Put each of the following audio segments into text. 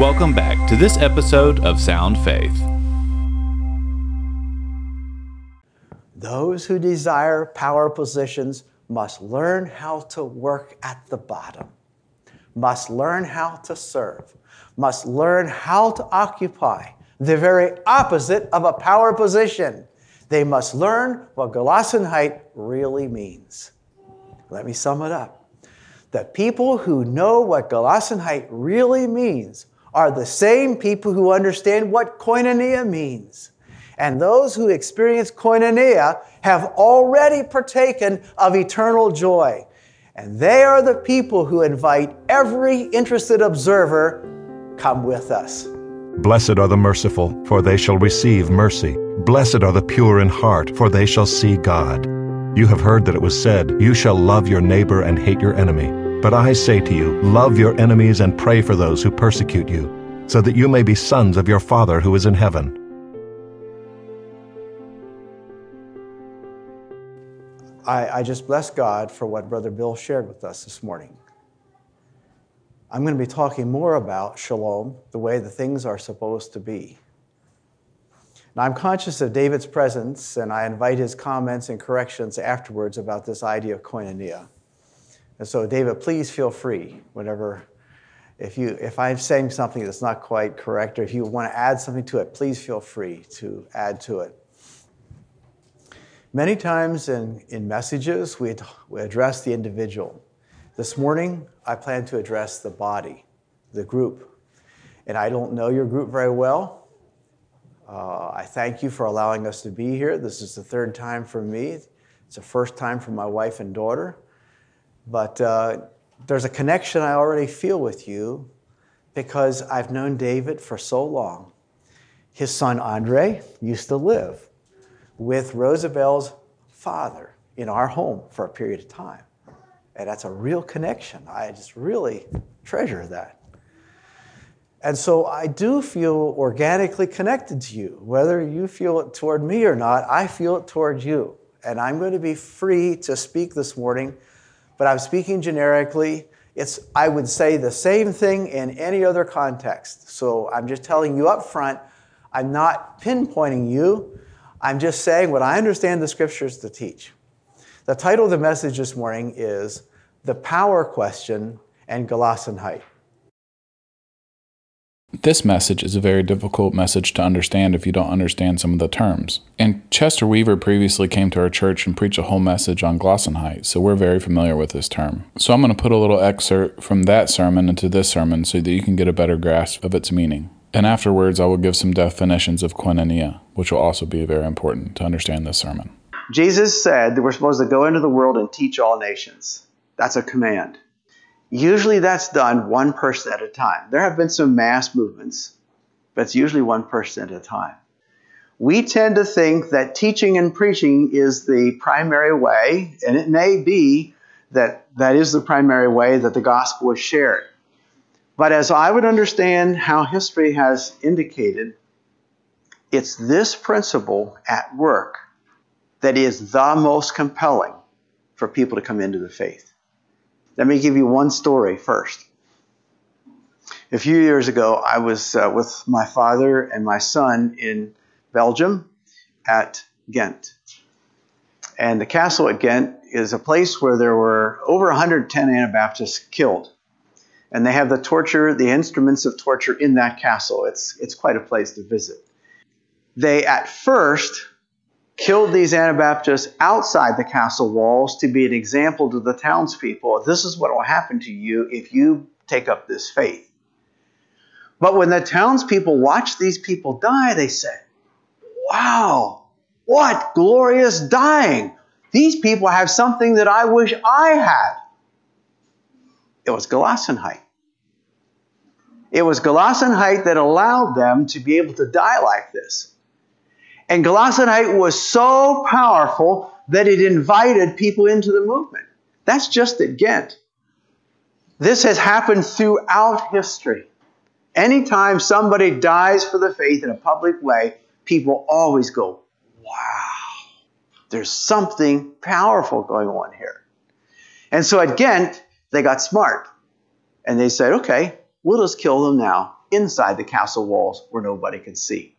Welcome back to this episode of Sound Faith. Those who desire power positions must learn how to work at the bottom, must learn how to serve, must learn how to occupy the very opposite of a power position. They must learn what Gelassenheit really means. Let me sum it up. The people who know what Gelassenheit really means are the same people who understand what koinonia means. And those who experience koinonia have already partaken of eternal joy. And they are the people who invite every interested observer, come with us. Blessed are the merciful, for they shall receive mercy. Blessed are the pure in heart, for they shall see God. You have heard that it was said, you shall love your neighbor and hate your enemy. But I say to you, love your enemies and pray for those who persecute you, so that you may be sons of your Father who is in heaven. I just bless God for what Brother Bill shared with us this morning. I'm going to be talking more about shalom, the way the things are supposed to be. Now, I'm conscious of David's presence, and I invite his comments and corrections afterwards about this idea of koinonia. And so, David, please feel free whenever, if I'm saying something that's not quite correct, or if you want to add something to it, please feel free to add to it. Many times in messages, we address the individual. This morning, I plan to address the body, the group. And I don't know your group very well. I thank you for allowing us to be here. This is the third time for me. It's the first time for my wife and daughter. But there's a connection I already feel with you because I've known David for so long. His son, Andre, used to live with Roosevelt's father in our home for a period of time. And that's a real connection. I just really treasure that. And so I do feel organically connected to you. Whether you feel it toward me or not, I feel it toward you. And I'm going to be free to speak this morning, but I'm speaking generically. I would say the same thing in any other context. So I'm just telling you up front, I'm not pinpointing you. I'm just saying what I understand the Scriptures to teach. The title of the message this morning is The Power Question and Gelassenheit. This message is a very difficult message to understand if you don't understand some of the terms. And Chester Weaver previously came to our church and preached a whole message on Gelassenheit, so we're very familiar with this term. So I'm going to put a little excerpt from that sermon into this sermon so that you can get a better grasp of its meaning. And afterwards, I will give some definitions of koinonia, which will also be very important to understand this sermon. Jesus said that we're supposed to go into the world and teach all nations. That's a command. Usually that's done one person at a time. There have been some mass movements, but it's usually one person at a time. We tend to think that teaching and preaching is the primary way, and it may be that that is the primary way that the gospel is shared. But as I would understand how history has indicated, it's this principle at work that is the most compelling for people to come into the faith. Let me give you one story first. A few years ago, I was with my father and my son in Belgium at Ghent. And the castle at Ghent is a place where there were over 110 Anabaptists killed. And they have the instruments of torture in that castle. It's quite a place to visit. They, at first, killed these Anabaptists outside the castle walls to be an example to the townspeople. This is what will happen to you if you take up this faith. But when the townspeople watched these people die, they said, wow, what glorious dying. These people have something that I wish I had. It was Gelassenheit. It was Gelassenheit that allowed them to be able to die like this. And Gelassenheit was so powerful that it invited people into the movement. That's just at Ghent. This has happened throughout history. Anytime somebody dies for the faith in a public way, people always go, wow, there's something powerful going on here. And so at Ghent, they got smart. And they said, okay, we'll just kill them now inside the castle walls where nobody could see.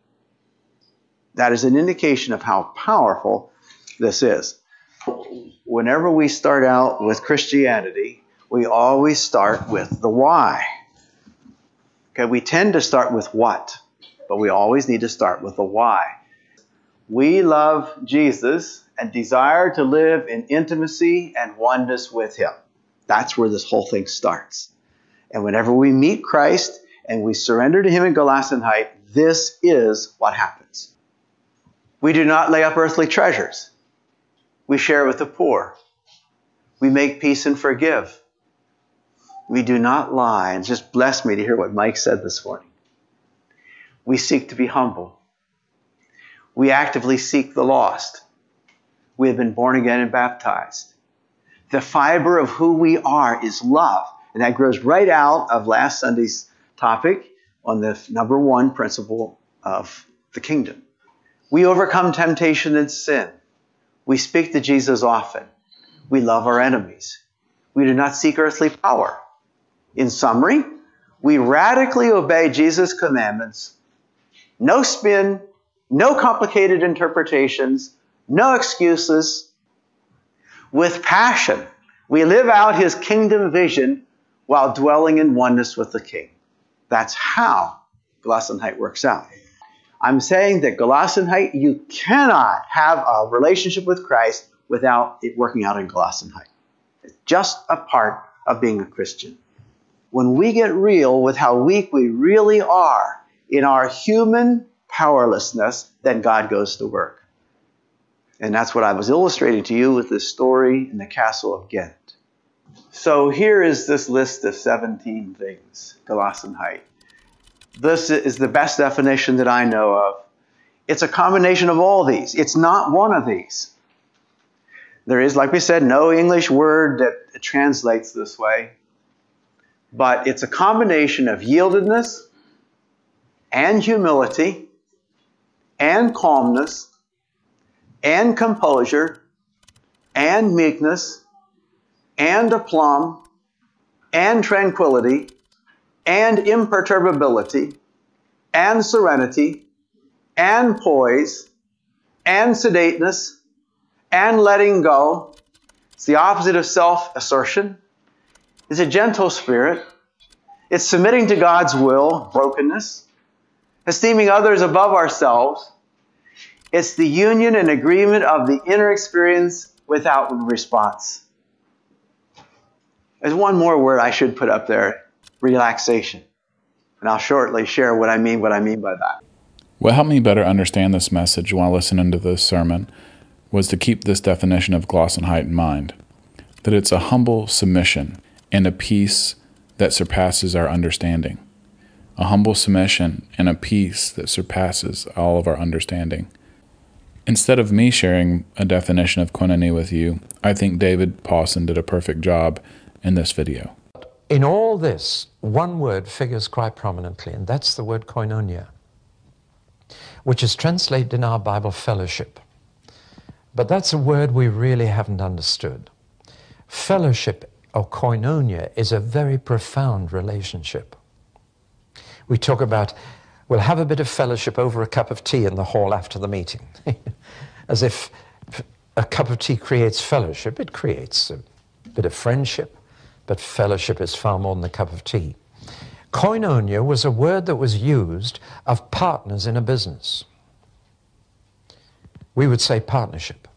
That is an indication of how powerful this is. Whenever we start out with Christianity, we always start with the why. Okay, we tend to start with what, but we always need to start with the why. We love Jesus and desire to live in intimacy and oneness with him. That's where this whole thing starts. And whenever we meet Christ and we surrender to him in Gelassenheit, this is what happens. We do not lay up earthly treasures. We share with the poor. We make peace and forgive. We do not lie. And just bless me to hear what Mike said this morning. We seek to be humble. We actively seek the lost. We have been born again and baptized. The fiber of who we are is love. And that grows right out of last Sunday's topic on the number one principle of the kingdom. We overcome temptation and sin. We speak to Jesus often. We love our enemies. We do not seek earthly power. In summary, we radically obey Jesus' commandments. No spin, no complicated interpretations, no excuses. With passion, we live out his kingdom vision while dwelling in oneness with the King. That's how Gelassenheit works out. I'm saying that Gelassenheit, you cannot have a relationship with Christ without it working out in Gelassenheit. It's just a part of being a Christian. When we get real with how weak we really are in our human powerlessness, then God goes to work. And that's what I was illustrating to you with this story in the castle of Ghent. So here is this list of 17 things, Gelassenheit. This is the best definition that I know of. It's a combination of all these. It's not one of these. There is, like we said, no English word that translates this way. But it's a combination of yieldedness and humility and calmness and composure and meekness and aplomb and tranquility and imperturbability and serenity and poise and sedateness and letting go. It's the opposite of self-assertion. It's a gentle spirit. It's submitting to God's will, brokenness, esteeming others above ourselves. It's the union and agreement of the inner experience without response. There's one more word I should put up there. Relaxation. And I'll shortly share what I mean by that. What helped me better understand this message while listening to this sermon was to keep this definition of Gelassenheit in mind, that it's a humble submission and a peace that surpasses our understanding. A humble submission and a peace that surpasses all of our understanding. Instead of me sharing a definition of koinonia with you, I think David Pawson did a perfect job in this video. In all this, one word figures quite prominently, and that's the word koinonia, which is translated in our Bible fellowship. But that's a word we really haven't understood. Fellowship, or koinonia, is a very profound relationship. We talk about, we'll have a bit of fellowship over a cup of tea in the hall after the meeting. As if a cup of tea creates fellowship. It creates a bit of friendship. But fellowship is far more than a cup of tea. Koinonia was a word that was used of partners in a business. We would say partnership.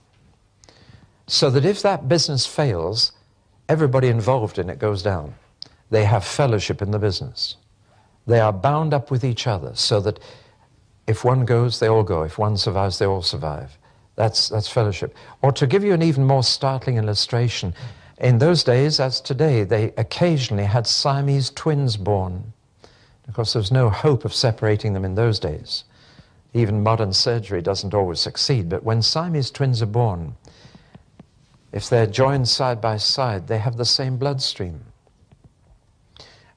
So that if that business fails, everybody involved in it goes down. They have fellowship in the business. They are bound up with each other so that if one goes, they all go. If one survives, they all survive. That's fellowship. Or to give you an even more startling illustration, in those days, as today, they occasionally had Siamese twins born. Of course, there was no hope of separating them in those days. Even modern surgery doesn't always succeed. But when Siamese twins are born, if they're joined side by side, they have the same bloodstream.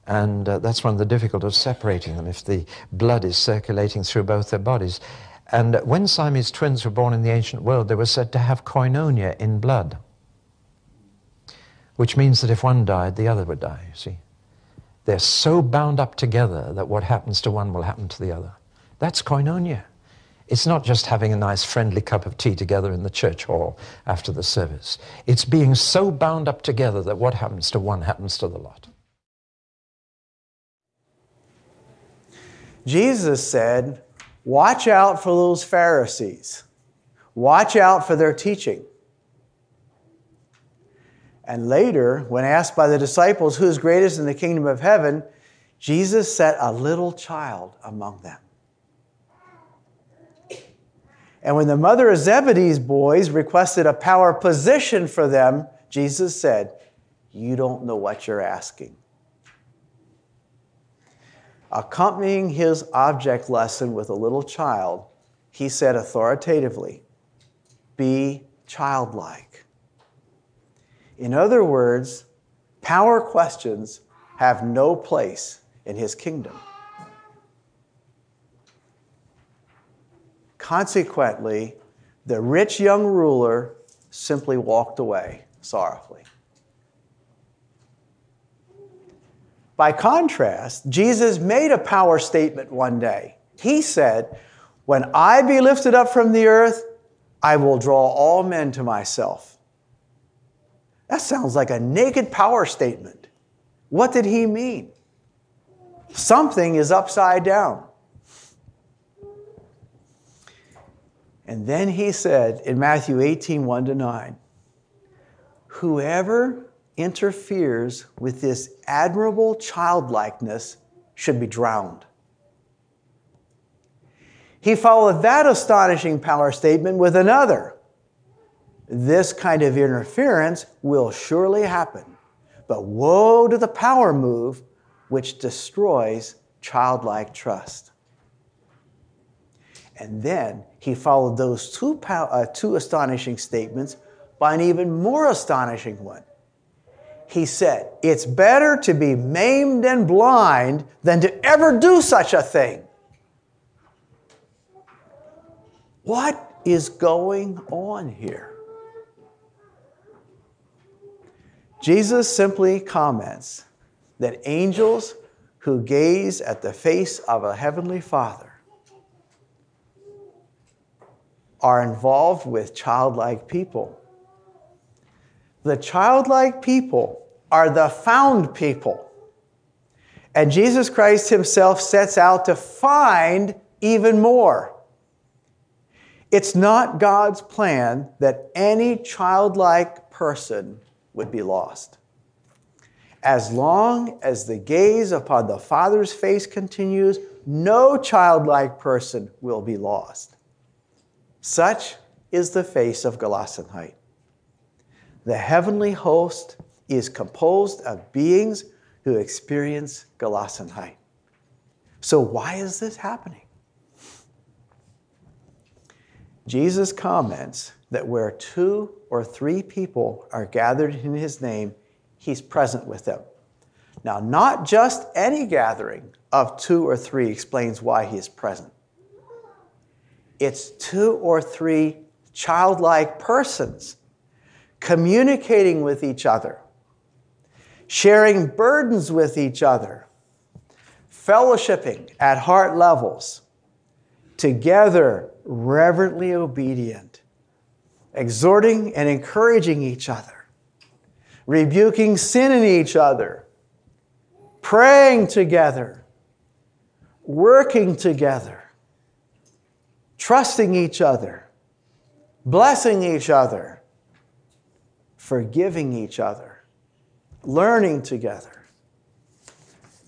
And that's one of the difficulties of separating them, if the blood is circulating through both their bodies. And when Siamese twins were born in the ancient world, they were said to have koinonia in blood, which means that if one died, the other would die, you see. They're so bound up together that what happens to one will happen to the other. That's koinonia. It's not just having a nice friendly cup of tea together in the church hall after the service. It's being so bound up together that what happens to one happens to the lot. Jesus said, watch out for those Pharisees. Watch out for their teaching. And later, when asked by the disciples who is greatest in the kingdom of heaven, Jesus set a little child among them. And when the mother of Zebedee's boys requested a power position for them, Jesus said, you don't know what you're asking. Accompanying his object lesson with a little child, he said authoritatively, be childlike. In other words, power questions have no place in his kingdom. Consequently, the rich young ruler simply walked away sorrowfully. By contrast, Jesus made a power statement one day. He said, when I be lifted up from the earth, I will draw all men to myself. That sounds like a naked power statement. What did he mean? Something is upside down. And then he said in Matthew 18:1-9, whoever interferes with this admirable childlikeness should be drowned. He followed that astonishing power statement with another. This kind of interference will surely happen, but woe to the power move which destroys childlike trust. And then he followed those two astonishing statements by an even more astonishing one. He said, it's better to be maimed and blind than to ever do such a thing. What is going on here? Jesus simply comments that angels who gaze at the face of a heavenly Father are involved with childlike people. The childlike people are the found people. And Jesus Christ himself sets out to find even more. It's not God's plan that any childlike person would be lost. As long as the gaze upon the Father's face continues, no childlike person will be lost. Such is the face of Gelassenheit. The heavenly host is composed of beings who experience Gelassenheit. So why is this happening? Jesus comments that where 2 or 3 people are gathered in his name, he's present with them. Now, not just any gathering of 2 or 3 explains why he is present. It's 2 or 3 childlike persons communicating with each other, sharing burdens with each other, fellowshipping at heart levels, together reverently obedient, exhorting and encouraging each other, rebuking sin in each other, praying together, working together, trusting each other, blessing each other, forgiving each other, learning together,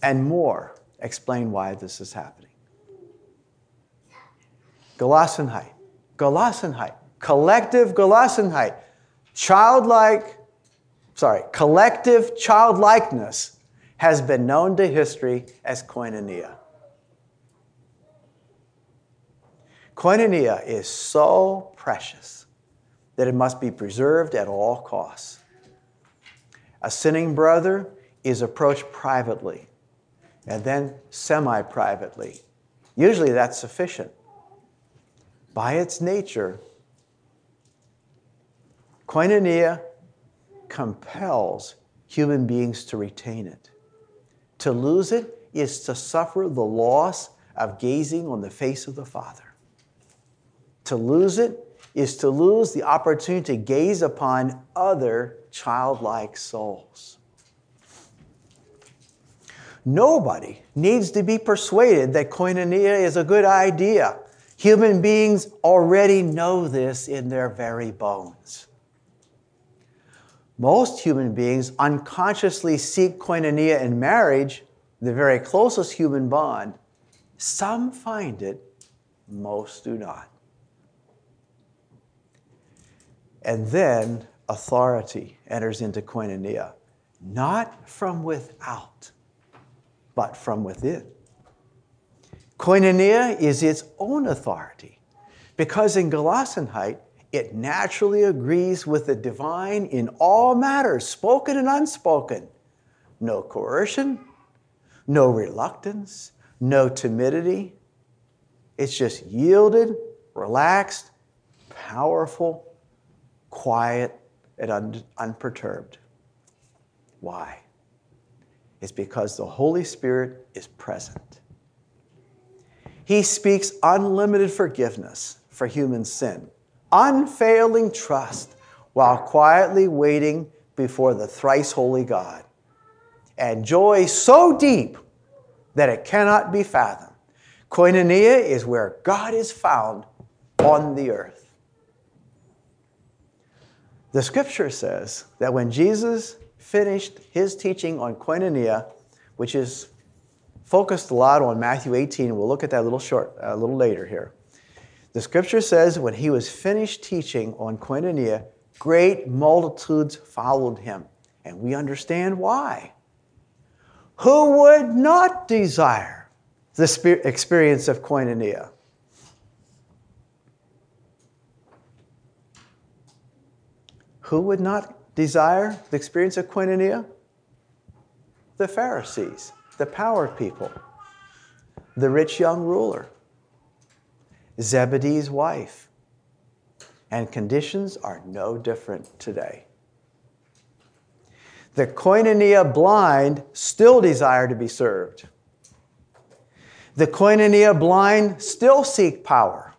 and more explain why this is happening. Gelassenheit, Gelassenheit, collective Gelassenheit, collective childlikeness has been known to history as koinonia. Koinonia is so precious that it must be preserved at all costs. A sinning brother is approached privately and then semi-privately. Usually that's sufficient. By its nature, koinonia compels human beings to retain it, To lose it is to suffer the loss of gazing on the face of the Father. To lose it is to lose the opportunity to gaze upon other childlike souls. Nobody needs to be persuaded that koinonia is a good idea. Human beings already know this in their very bones. Most human beings unconsciously seek koinonia in marriage, the very closest human bond. Some find it, most do not. And then authority enters into koinonia, not from without, but from within. Koinonia is its own authority, because in Gelassenheit, it naturally agrees with the divine in all matters, spoken and unspoken. No coercion, no reluctance, no timidity. It's just yielded, relaxed, powerful, quiet, and unperturbed. Why? It's because the Holy Spirit is present. He speaks unlimited forgiveness for human sin, unfailing trust, while quietly waiting before the thrice holy God, and joy so deep that it cannot be fathomed. Koinonia is where God is found on the earth. The Scripture says that when Jesus finished his teaching on koinonia, which is focused a lot on Matthew 18, we'll look at that a little later here. The Scripture says when he was finished teaching on koinonia, great multitudes followed him. And we understand why. Who would not desire the experience of koinonia? Who would not desire the experience of koinonia? The Pharisees, the power people, the rich young ruler, Zebedee's wife, and conditions are no different today. The koinonia blind still desire to be served. The koinonia blind still seek power.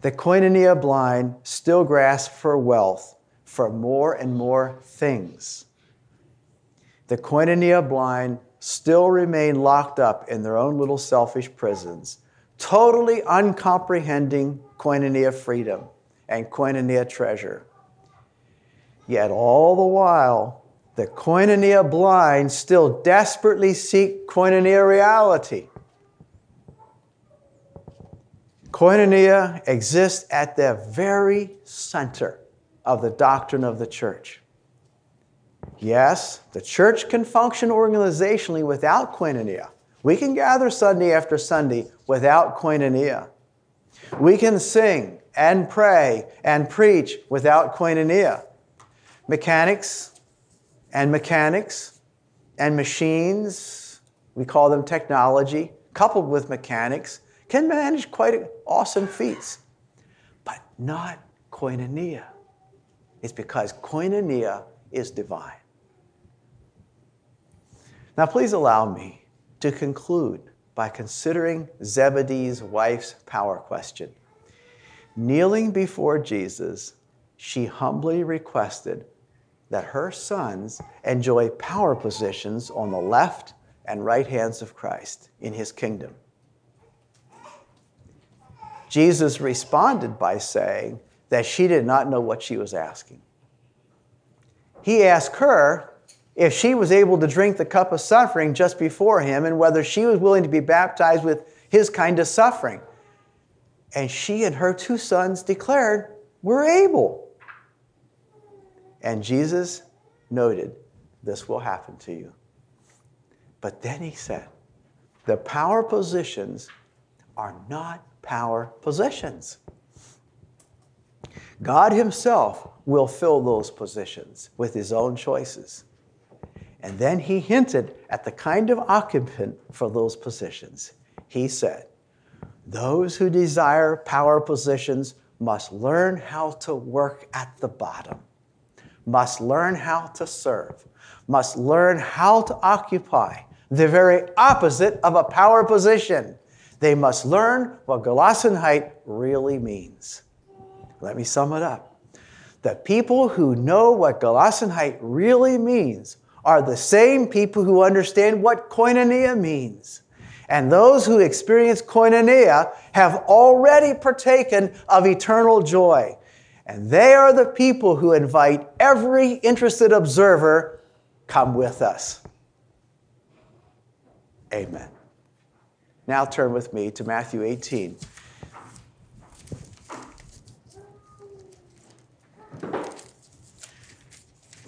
The koinonia blind still grasp for wealth, for more and more things. The koinonia blind still remain locked up in their own little selfish prisons, totally uncomprehending koinonia freedom and koinonia treasure. Yet all the while, the koinonia blind still desperately seek koinonia reality. Koinonia exists at the very center of the doctrine of the church. Yes, the church can function organizationally without koinonia. We can gather Sunday after Sunday without koinonia. We can sing and pray and preach without koinonia. Mechanics and machines, we call them technology, coupled with mechanics, can manage quite awesome feats, but not koinonia. It's because koinonia is divine. Now, please allow me to conclude by considering Zebedee's wife's power question. Kneeling before Jesus, she humbly requested that her sons enjoy power positions on the left and right hands of Christ in his kingdom. Jesus responded by saying that she did not know what she was asking. He asked her if she was able to drink the cup of suffering just before him and whether she was willing to be baptized with his kind of suffering. And she and her two sons declared, "We're able." And Jesus noted, "This will happen to you." But then he said, the power positions are not power positions. God himself will fill those positions with his own choices. And then he hinted at the kind of occupant for those positions. He said, those who desire power positions must learn how to work at the bottom, must learn how to serve, must learn how to occupy the very opposite of a power position. They must learn what Gelassenheit really means. Let me sum it up. The people who know what Gelassenheit really means are the same people who understand what koinonia means. And those who experience koinonia have already partaken of eternal joy. And they are the people who invite every interested observer, come with us. Amen. Now turn with me to Matthew 18.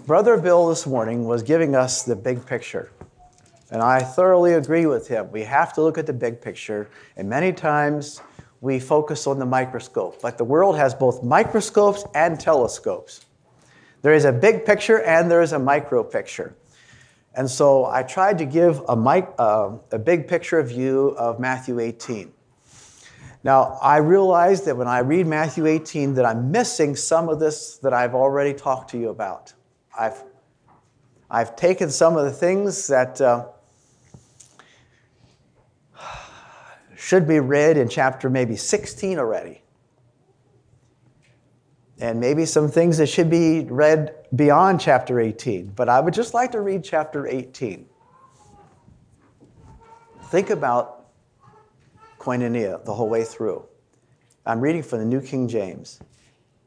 Brother Bill this morning was giving us the big picture. And I thoroughly agree with him. We have to look at the big picture. And many times we focus on the microscope. But the world has both microscopes and telescopes. There is a big picture and there is a micro picture. And so I tried to give a big picture view of Matthew 18. Now, I realize that when I read Matthew 18 that I'm missing some of this that I've already talked to you about. I've taken some of the things that should be read in chapter maybe 16 already. And maybe some things that should be read beyond chapter 18. But I would just like to read chapter 18. Think about koinonia the whole way through. I'm reading from the New King James.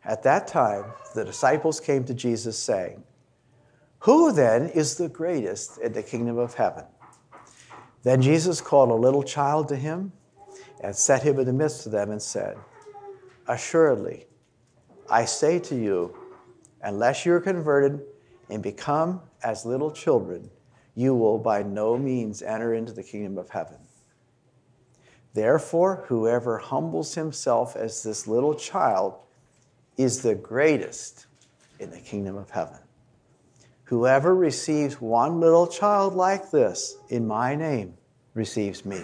At that time, the disciples came to Jesus saying, "Who then is the greatest in the kingdom of heaven?" Then Jesus called a little child to him and set him in the midst of them and said, "Assuredly, I say to you, unless you are converted and become as little children, you will by no means enter into the kingdom of heaven. Therefore, whoever humbles himself as this little child is the greatest in the kingdom of heaven. Whoever receives one little child like this in my name receives me.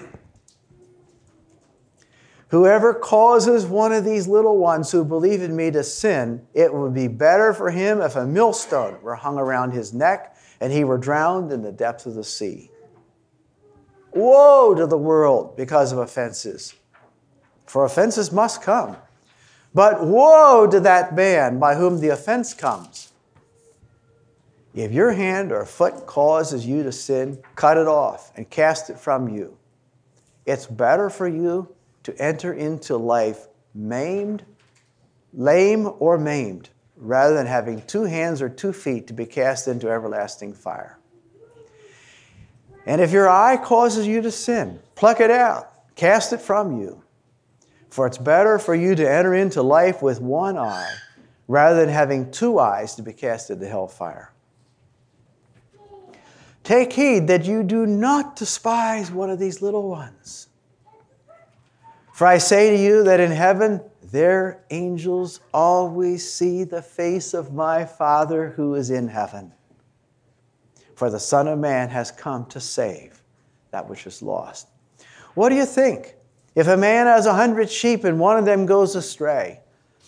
Whoever causes one of these little ones who believe in me to sin, it would be better for him if a millstone were hung around his neck and he were drowned in the depths of the sea. Woe to the world because of offenses, for offenses must come. But woe to that man by whom the offense comes. If your hand or foot causes you to sin, cut it off and cast it from you. It's better for you to enter into life lame or maimed, rather than having two hands or 2 feet to be cast into everlasting fire. And if your eye causes you to sin, pluck it out, cast it from you. For it's better for you to enter into life with one eye, rather than having two eyes to be cast into hellfire. Take heed that you do not despise one of these little ones. For I say to you that in heaven their angels always see the face of my Father who is in heaven. For the Son of Man has come to save that which is lost. What do you think? If a man has 100 sheep and one of them goes astray,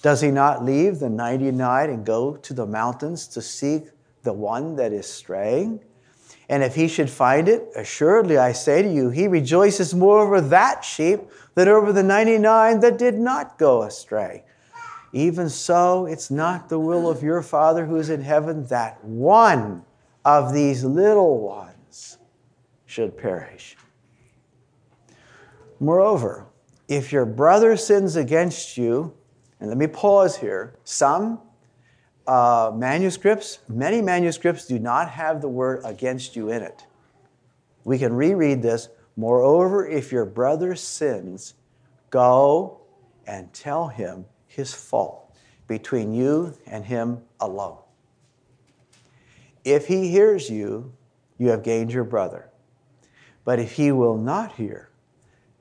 does he not leave the 99 and go to the mountains to seek the one that is straying? And if he should find it, assuredly I say to you, he rejoices more over that sheep than over the 99 that did not go astray. Even so, it's not the will of your Father who is in heaven that one of these little ones should perish. Moreover, if your brother sins against you," and let me pause here, many manuscripts do not have the word against you in it. We can reread this. "Moreover, if your brother sins, go and tell him his fault between you and him alone. If he hears you, you have gained your brother. But if he will not hear,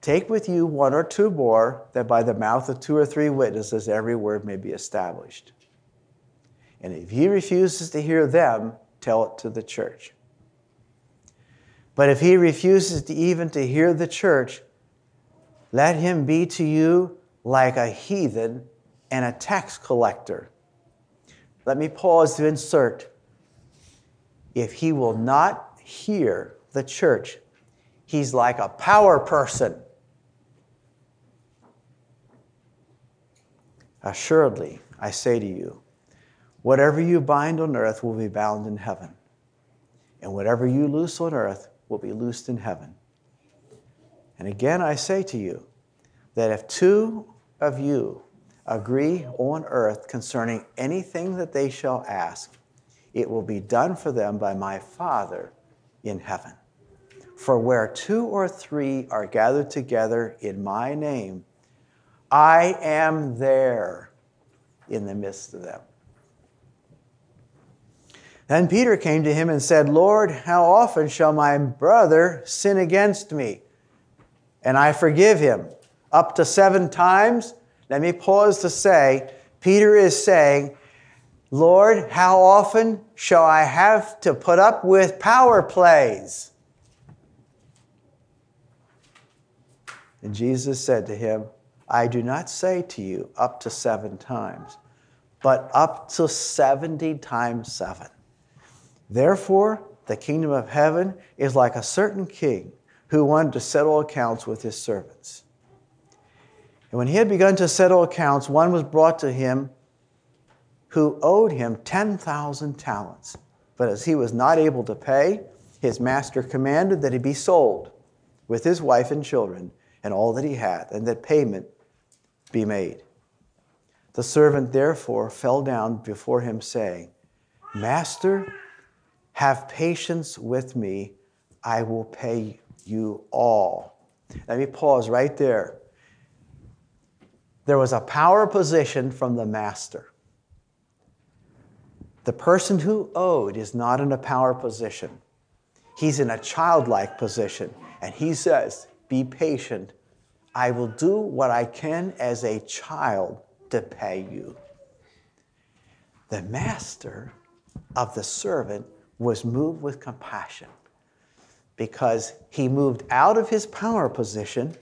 take with you one or two more, that by the mouth of 2 or 3 witnesses every word may be established. And if he refuses to hear them, tell it to the church. But if he refuses to even to hear the church, let him be to you like a heathen and a tax collector." Let me pause to insert. if he will not hear the church, he's like a power person. Assuredly, I say to you, whatever you bind on earth will be bound in heaven, and whatever you loose on earth will be loosed in heaven. And again, I say to you that if two of you agree on earth concerning anything that they shall ask, it will be done for them by my Father in heaven. For where two or three are gathered together in my name, I am there in the midst of them. Then Peter came to him and said, Lord, how often shall my brother sin against me, and I forgive him? Up to 7 times? Let me pause to say, Peter is saying, Lord, how often shall I have to put up with power plays? And Jesus said to him, I do not say to you up to 7 times, but up to 70 times 7. Therefore, the kingdom of heaven is like a certain king who wanted to settle accounts with his servants. And when he had begun to settle accounts, one was brought to him who owed him 10,000 talents. But as he was not able to pay, his master commanded that he be sold with his wife and children and all that he had, and that payment be made. The servant therefore fell down before him, saying, Master, have patience with me, I will pay you all. Let me pause right there. There was a power position from the master. The person who owed is not in a power position. He's in a childlike position. And he says, be patient. I will do what I can as a child to pay you. The master of the servant was moved with compassion because he moved out of his power position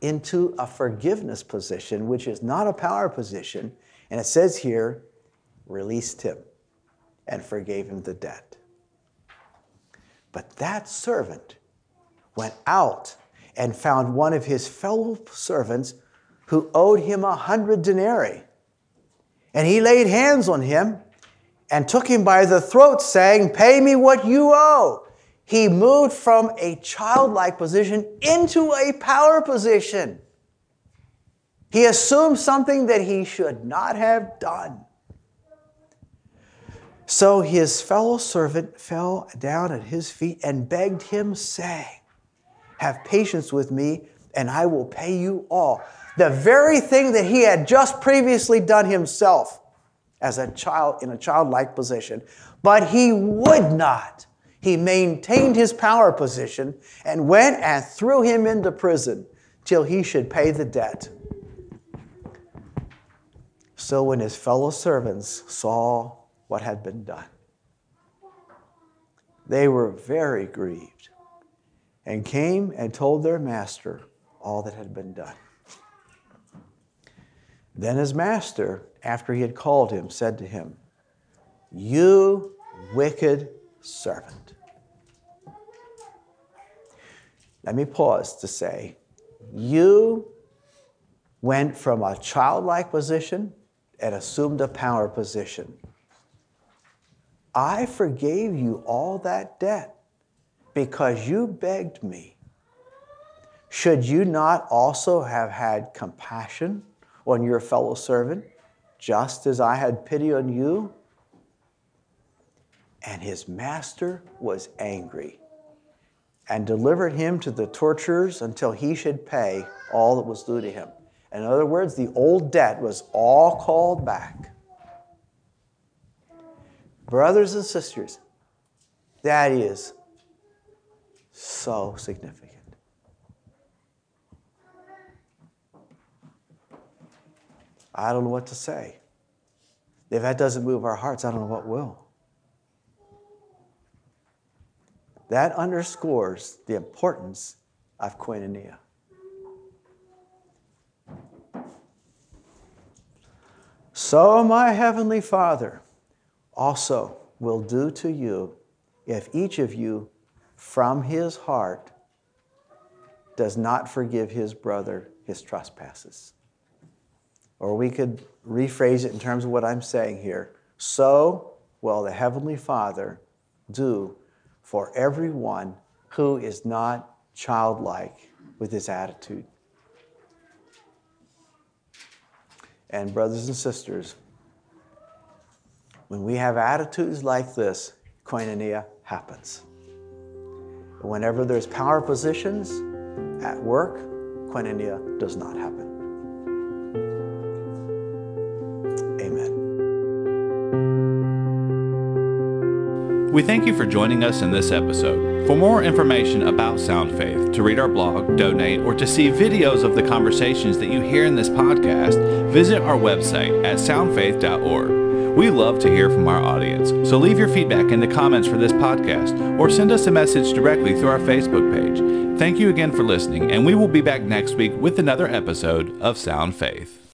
into a forgiveness position, which is not a power position. And it says here, released him and forgave him the debt. But that servant went out and found one of his fellow servants who owed him 100 denarii. And he laid hands on him and took him by the throat, saying, pay me what you owe. He moved from a childlike position into a power position. He assumed something that he should not have done. So his fellow servant fell down at his feet and begged him, saying, have patience with me, and I will pay you all. The very thing that he had just previously done himself as a child in a childlike position. But he would not. He maintained his power position and went and threw him into prison till he should pay the debt. So when his fellow servants saw what had been done, they were very grieved and came and told their master all that had been done. Then his master, after he had called him, said to him, you wicked servant. Let me pause to say, you went from a childlike position and assumed a power position. I forgave you all that debt because you begged me. Should you not also have had compassion on your fellow servant, just as I had pity on you? And his master was angry and delivered him to the torturers until he should pay all that was due to him. In other words, the old debt was all called back. Brothers and sisters, that is so significant. I don't know what to say. If that doesn't move our hearts, I don't know what will. That underscores the importance of koinonia. So my heavenly Father also will do to you if each of you from his heart does not forgive his brother his trespasses. Or we could rephrase it in terms of what I'm saying here. So will the Heavenly Father do for everyone who is not childlike with his attitude. And brothers and sisters, when we have attitudes like this, koinonia happens. Whenever there's power positions at work, koinonia does not happen. Amen. We thank you for joining us in this episode. For more information about Sound Faith, to read our blog, donate, or to see videos of the conversations that you hear in this podcast, visit our website at soundfaith.org. We love to hear from our audience, so leave your feedback in the comments for this podcast or send us a message directly through our Facebook page. Thank you again for listening, and we will be back next week with another episode of Sound Faith.